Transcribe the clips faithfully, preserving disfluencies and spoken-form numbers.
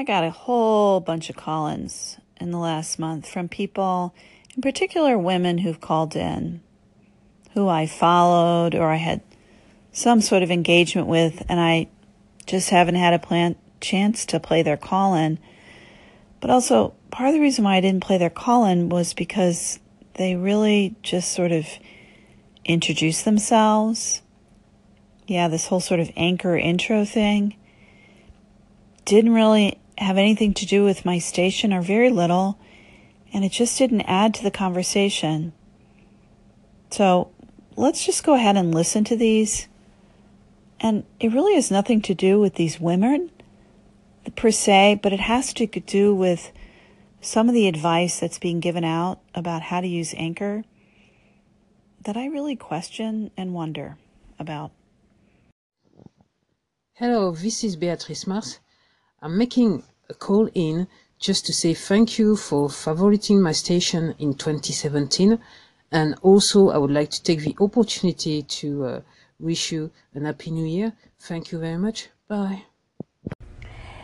I got a whole bunch of call-ins in the last month from people, in particular women who've called in, who I followed or I had some sort of engagement with, and I just haven't had a plan, chance to play their call-in. But also, part of the reason why I didn't play their call-in was because they really just sort of introduced themselves. Yeah, this whole sort of anchor intro thing didn't really have anything to do with my station, or very little, and it just didn't add to the conversation. So let's just go ahead and listen to these. And it really has nothing to do with these women per se, but it has to do with some of the advice that's being given out about how to use Anchor that I really question and wonder about. Hello, this is Beatrice Mars. I'm making a call in just to say thank you for favoriting my station in twenty seventeen, and also I would like to take the opportunity to uh, wish you an happy new year. Thank you very much. Bye.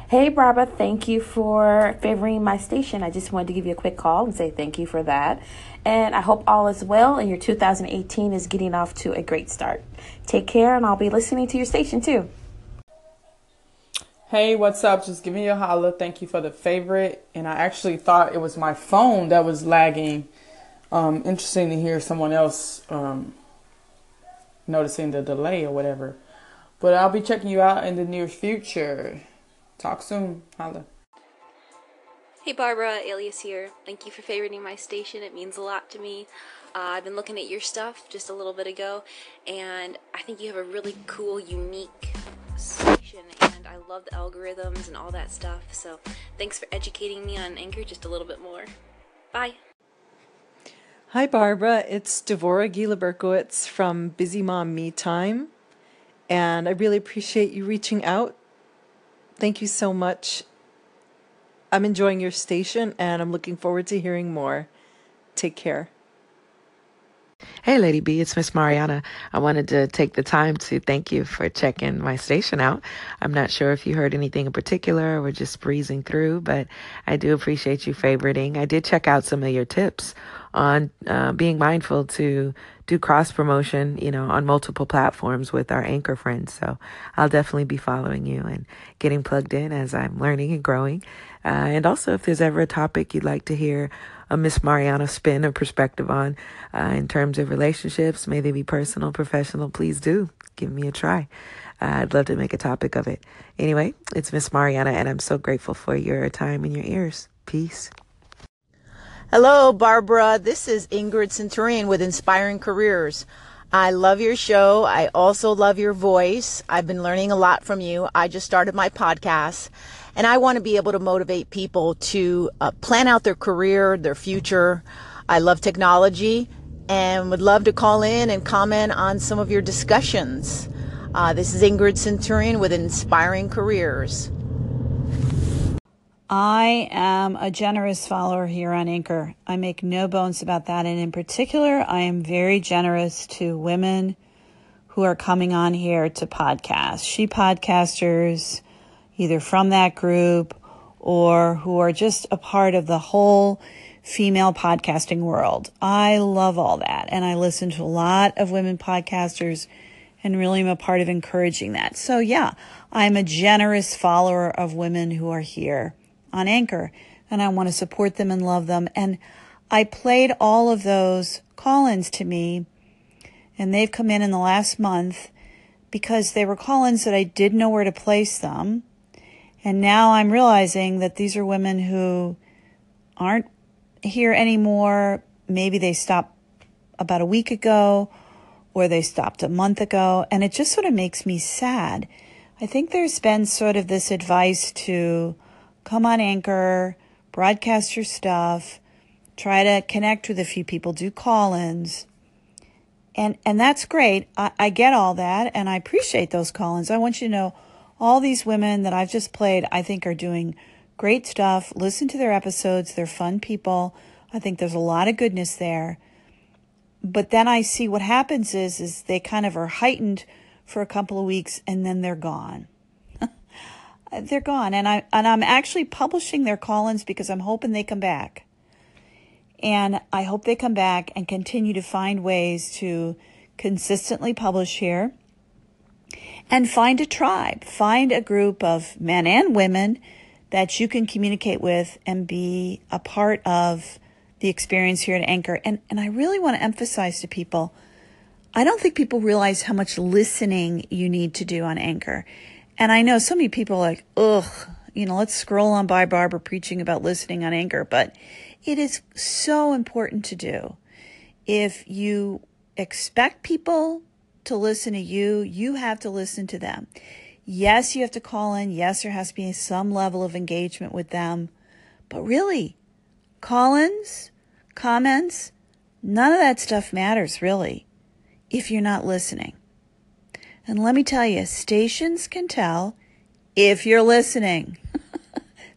Hey, Braba, thank you for favoring my station. I just wanted to give you a quick call and say thank you for that. And I hope all is well and your two thousand eighteen is getting off to a great start. Take care, and I'll be listening to your station too. Hey, what's up? Just giving you a holler. Thank you for the favorite. And I actually thought it was my phone that was lagging. Um, interesting to hear someone else um, noticing the delay or whatever. But I'll be checking you out in the near future. Talk soon. Holla. Hey, Barbara. Alias here. Thank you for favoriting my station. It means a lot to me. Uh, I've been looking at your stuff just a little bit ago, and I think you have a really cool, unique station, and I love the algorithms and all that stuff. So thanks for educating me on Anchor just a little bit more. Bye. Hi, Barbara. It's Devorah Gila Berkowitz from Busy Mom Me Time, and I really appreciate you reaching out. Thank you so much. I'm enjoying your station, and I'm looking forward to hearing more. Take care. Hey, Lady B, it's Miss Mariana. I wanted to take the time to thank you for checking my station out. I'm not sure if you heard anything in particular or just breezing through, but I do appreciate you favoriting. I did check out some of your tips on uh, being mindful to do cross-promotion, you know, on multiple platforms with our anchor friends. So I'll definitely be following you and getting plugged in as I'm learning and growing. Uh, and also, if there's ever a topic you'd like to hear a Miss Mariana spin or perspective on uh, in terms of relationships, may they be personal, professional, please do give me a try. Uh, I'd love to make a topic of it. Anyway, it's Miss Mariana, and I'm so grateful for your time and your ears. Peace. Hello, Barbara. This is Ingrid Centurion with Inspiring Careers. I love your show. I also love your voice. I've been learning a lot from you. I just started my podcast, and I want to be able to motivate people to uh, plan out their career, their future. I love technology and would love to call in and comment on some of your discussions. Uh, this is Ingrid Centurion with Inspiring Careers. I am a generous follower here on Anchor. I make no bones about that. And in particular, I am very generous to women who are coming on here to podcast. She podcasters, either from that group or who are just a part of the whole female podcasting world. I love all that. And I listen to a lot of women podcasters and really am a part of encouraging that. So yeah, I'm a generous follower of women who are here on Anchor, and I want to support them and love them. And I played all of those call-ins to me, and they've come in in the last month because they were call-ins that I didn't know where to place them. And now I'm realizing that these are women who aren't here anymore. Maybe they stopped about a week ago, or they stopped a month ago, and it just sort of makes me sad. I think there's been sort of this advice to come on Anchor, broadcast your stuff, try to connect with a few people, do call-ins. And and that's great. I, I get all that, and I appreciate those call-ins. I want you to know all these women that I've just played, I think are doing great stuff. Listen to their episodes. They're fun people. I think there's a lot of goodness there. But then I see what happens is, is they kind of are heightened for a couple of weeks, and then they're gone. they're gone. And, I, and I'm actually publishing their call-ins because I'm hoping they come back. And I hope they come back and continue to find ways to consistently publish here and find a tribe, find a group of men and women that you can communicate with and be a part of the experience here at Anchor. And, and I really want to emphasize to people, I don't think people realize how much listening you need to do on Anchor. And I know so many people are like, ugh, you know, let's scroll on by Barbara preaching about listening on Anchor. But it is so important to do. If you expect people to listen to you, you have to listen to them. Yes, you have to call in. Yes, there has to be some level of engagement with them. But really, call-ins, comments, none of that stuff matters, really, if you're not listening. And let me tell you, stations can tell if you're listening.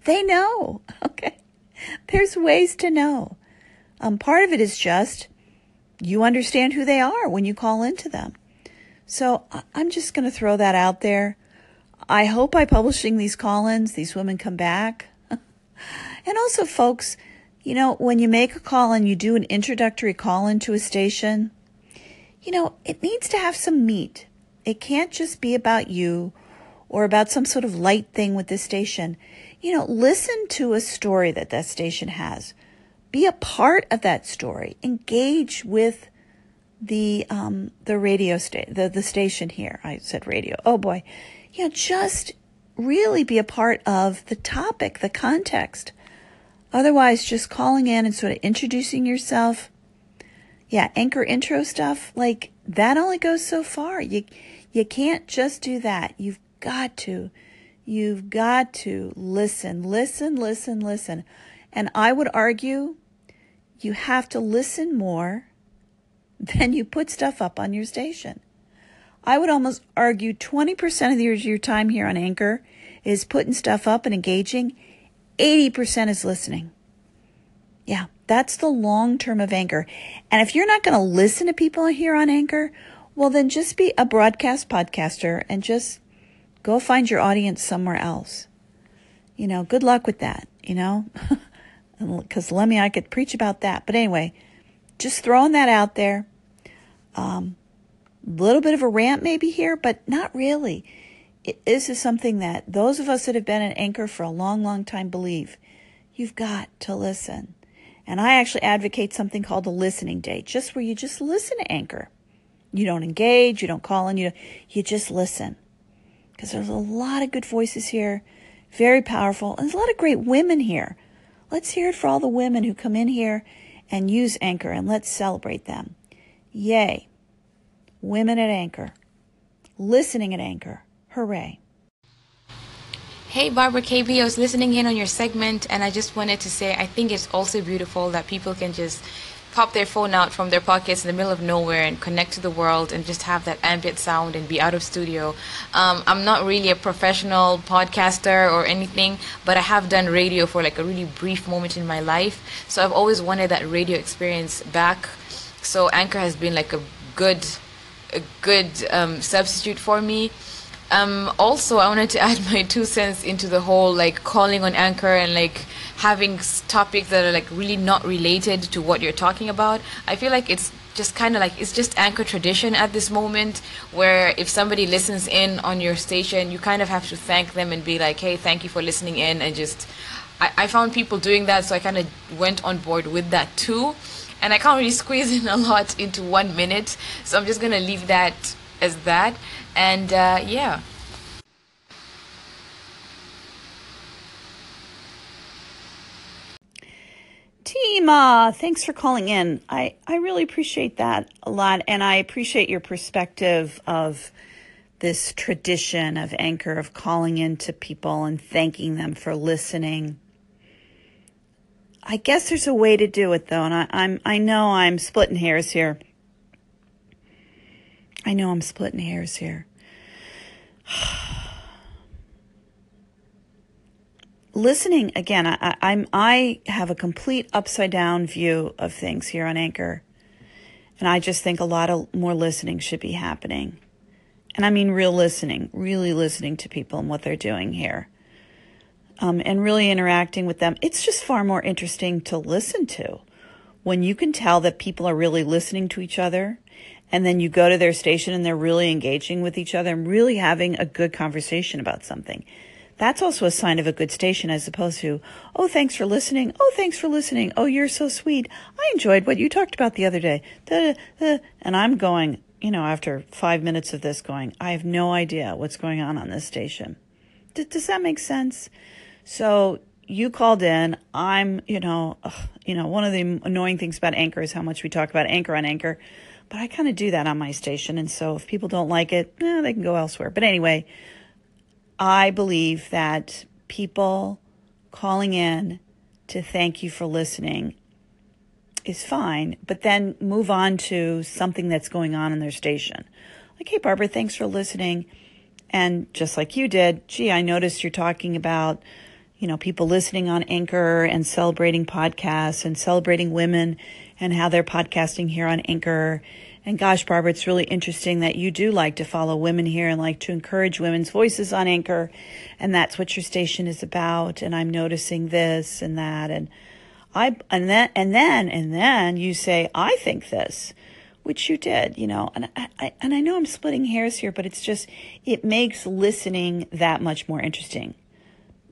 They know, okay? There's ways to know. Um, part of it is just you understand who they are when you call into them. So I'm just going to throw that out there. I hope by publishing these call-ins, these women come back. And also, folks, you know, when you make a call-in, you do an introductory call-in to a station, you know, it needs to have some meat. It can't just be about you or about some sort of light thing with this station. You know, listen to a story that that station has. Be a part of that story. Engage with the um, the radio sta- the, the station here. I said radio. Oh, boy. You know, just really be a part of the topic, the context. Otherwise, just calling in and sort of introducing yourself. Yeah, Anchor intro stuff, like that only goes so far. You you can't just do that. You've got to. You've got to listen, listen, listen, listen. And I would argue you have to listen more than you put stuff up on your station. I would almost argue twenty percent of your, your time here on Anchor is putting stuff up and engaging. eighty percent is listening. Yeah, that's the long term of Anchor. And if you're not going to listen to people here on Anchor, well, then just be a broadcast podcaster and just go find your audience somewhere else. You know, good luck with that, you know, because let me, I could preach about that. But anyway, just throwing that out there. Um, little bit of a rant maybe here, but not really. It, this is something that those of us that have been at Anchor for a long, long time believe. You've got to listen. And I actually advocate something called a listening day, just where you just listen to Anchor. You don't engage, you don't call in, you don't, you just listen. Because there's a lot of good voices here, very powerful, and there's a lot of great women here. Let's hear it for all the women who come in here and use Anchor, and let's celebrate them. Yay. Women at Anchor. Listening at Anchor. Hooray. Hey, Barbara, K B, I was listening in on your segment, and I just wanted to say I think it's also beautiful that people can just pop their phone out from their pockets in the middle of nowhere and connect to the world and just have that ambient sound and be out of studio. Um, I'm not really a professional podcaster or anything, but I have done radio for like a really brief moment in my life. So I've always wanted that radio experience back. So Anchor has been like a good, a good um, substitute for me. Um, also, I wanted to add my two cents into the whole like calling on Anchor and like having topics that are like really not related to what you're talking about. I feel like it's just kind of like it's just Anchor tradition at this moment, where if somebody listens in on your station, you kind of have to thank them and be like, hey, thank you for listening in. And just I, I found people doing that, so I kind of went on board with that too. And I can't really squeeze in a lot into one minute, so I'm just gonna leave that as that. And uh, yeah. Tima, thanks for calling in. I, I really appreciate that a lot. And I appreciate your perspective of this tradition of Anchor, of calling in to people and thanking them for listening. I guess there's a way to do it, though. And I, I'm I know I'm splitting hairs here. I know I'm splitting hairs here. Listening, again, I, I'm, I have a complete upside-down view of things here on Anchor. And I just think a lot of more listening should be happening. And I mean real listening, really listening to people and what they're doing here. um, and really interacting with them, it's just far more interesting to listen to. When you can tell that people are really listening to each other, and then you go to their station and they're really engaging with each other and really having a good conversation about something. That's also a sign of a good station, as opposed to, oh, thanks for listening. Oh, thanks for listening. Oh, you're so sweet. I enjoyed what you talked about the other day. Da, da, da. And I'm going, you know, after five minutes of this going, I have no idea what's going on on this station. D- does that make sense? So you called in. I'm, you know, ugh, you know, one of the annoying things about Anchor is how much we talk about Anchor on Anchor. But I kind of do that on my station. And so if people don't like it, eh, they can go elsewhere. But anyway, I believe that people calling in to thank you for listening is fine, but then move on to something that's going on in their station. Like, hey, Barbara, thanks for listening. And just like you did, gee, I noticed you're talking about, you know, people listening on Anchor and celebrating podcasts and celebrating women and how they're podcasting here on Anchor. And gosh, Barbara, it's really interesting that you do like to follow women here and like to encourage women's voices on Anchor. And that's what your station is about. And I'm noticing this and that. And I, and then, and then, and then you say, I think this, which you did, you know, and I, I and I know I'm splitting hairs here, but it's just, it makes listening that much more interesting.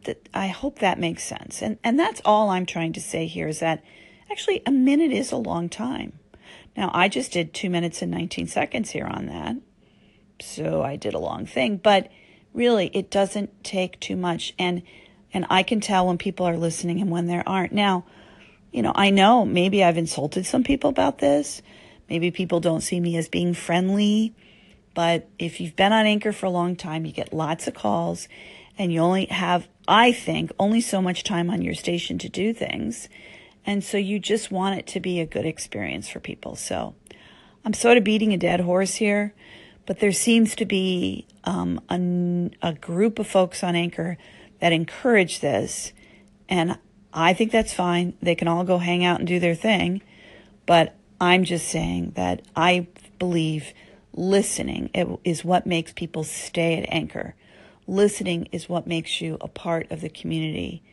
That I hope that makes sense. And, and that's all I'm trying to say here is that actually a minute is a long time. Now, I just did two minutes and nineteen seconds here on that, so I did a long thing. But really, it doesn't take too much, and and I can tell when people are listening and when there aren't. Now, you know, I know maybe I've insulted some people about this. Maybe people don't see me as being friendly. But if you've been on Anchor for a long time, you get lots of calls, and you only have, I think, only so much time on your station to do things. And so you just want it to be a good experience for people. So I'm sort of beating a dead horse here, but there seems to be um, a, a group of folks on Anchor that encourage this. And I think that's fine. They can all go hang out and do their thing. But I'm just saying that I believe listening is what makes people stay at Anchor. Listening is what makes you a part of the community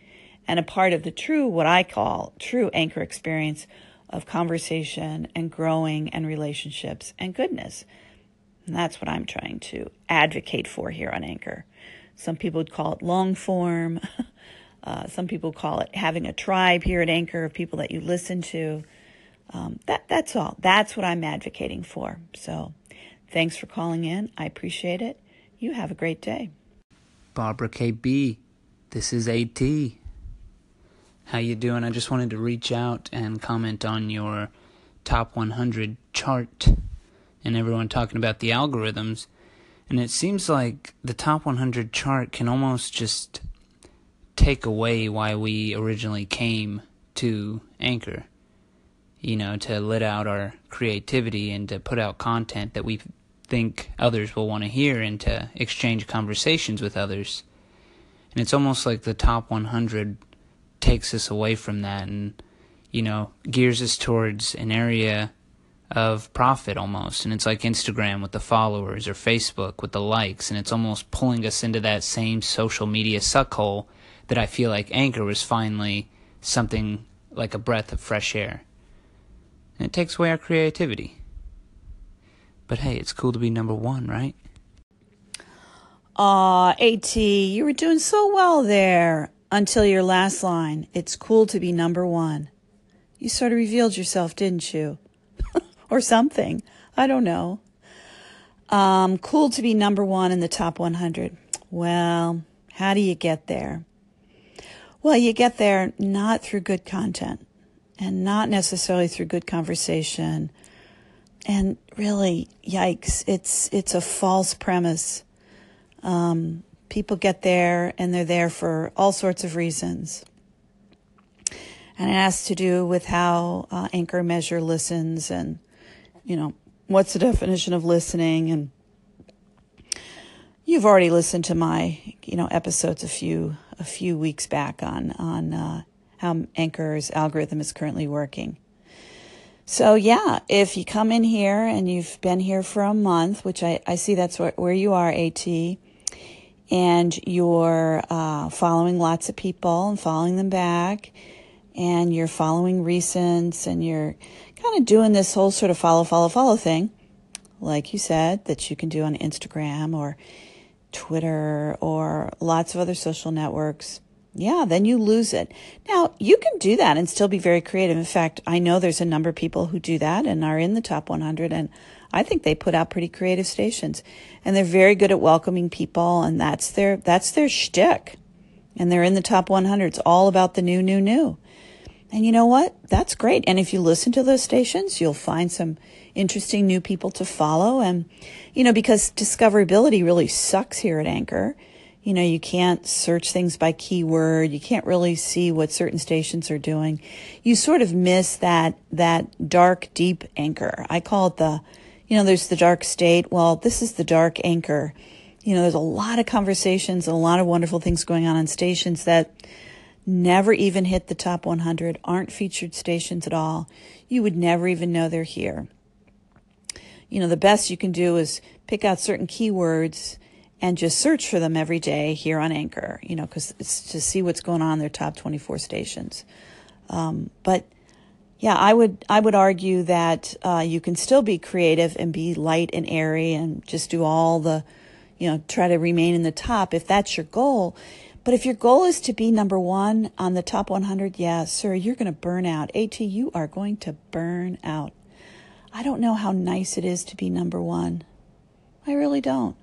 and a part of the true, what I call true Anchor experience of conversation and growing and relationships and goodness. And that's what I'm trying to advocate for here on Anchor. Some people would call it long form. Uh, some people call it having a tribe here at Anchor of people that you listen to. Um, that that's all. That's what I'm advocating for. So thanks for calling in. I appreciate it. You have a great day. Barbara K B, this is A T. How you doing? I just wanted to reach out and comment on your top one hundred chart and everyone talking about the algorithms. And it seems like the top one hundred chart can almost just take away why we originally came to Anchor, you know, to let out our creativity and to put out content that we think others will want to hear and to exchange conversations with others. And it's almost like the top one hundred takes us away from that and, you know, gears us towards an area of profit almost. And it's like Instagram with the followers or Facebook with the likes, and it's almost pulling us into that same social media suckhole that I feel like Anchor was finally something like a breath of fresh air. And it takes away our creativity. But hey, it's cool to be number one, right? Aw, AT, you were doing so well there. Until your last line, it's cool to be number one. You sort of revealed yourself, didn't you? Or something. I don't know. Um, cool to be number one in the top one hundred. Well, how do you get there? Well, you get there not through good content and not necessarily through good conversation. And really, yikes, it's it's a false premise. Um People get there, and they're there for all sorts of reasons. And it has to do with how uh, Anchor measure listens and, you know, what's the definition of listening. And you've already listened to my, you know, episodes a few a few weeks back on, on uh, how Anchor's algorithm is currently working. So, yeah, if you come in here and you've been here for a month, which I, I see that's where, where you are, AT, and you're uh, following lots of people and following them back, and you're following recents, and you're kind of doing this whole sort of follow, follow, follow thing, like you said, that you can do on Instagram or Twitter or lots of other social networks, yeah, then you lose it. Now, you can do that and still be very creative. In fact, I know there's a number of people who do that and are in the top one hundred, and I think they put out pretty creative stations. And they're very good at welcoming people, and that's their that's their shtick. And they're in the top one hundred. It's all about the new, new, new. And you know what? That's great. And if you listen to those stations, you'll find some interesting new people to follow. And, you know, because discoverability really sucks here at Anchor. You know, you can't search things by keyword. You can't really see what certain stations are doing. You sort of miss that that dark, deep anchor. I call it the, you know, there's the dark state. Well, this is the dark anchor. You know, there's a lot of conversations and a lot of wonderful things going on on stations that never even hit the top one hundred, aren't featured stations at all. You would never even know they're here. You know, the best you can do is pick out certain keywords and just search for them every day here on Anchor, you know, because it's to see what's going on in their top twenty-four stations. Um, but yeah, I would I would argue that uh, you can still be creative and be light and airy and just do all the, you know, try to remain in the top if that's your goal. But if your goal is to be number one on the top one hundred, yeah, sir, you're going to burn out. AT, you are going to burn out. I don't know how nice it is to be number one. I really don't.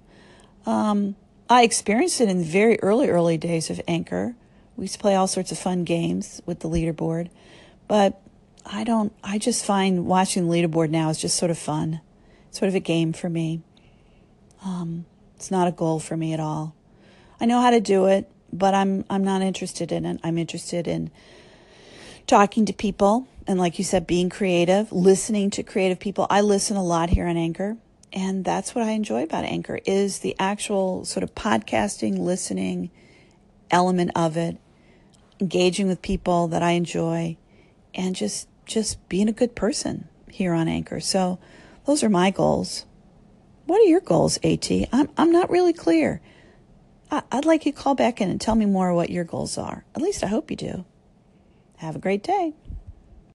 Um, I experienced it in the very early, early days of Anchor. We used to play all sorts of fun games with the leaderboard, but I don't, I just find watching the leaderboard now is just sort of fun. It's sort of a game for me. Um, it's not a goal for me at all. I know how to do it, but I'm, I'm not interested in it. I'm interested in talking to people. And like you said, being creative, listening to creative people. I listen a lot here on Anchor. And that's what I enjoy about Anchor is the actual sort of podcasting, listening element of it, engaging with people that I enjoy, and just just being a good person here on Anchor. So those are my goals. What are your goals, AT? I'm I'm not really clear. I, I'd like you to call back in and tell me more what your goals are. At least I hope you do. Have a great day.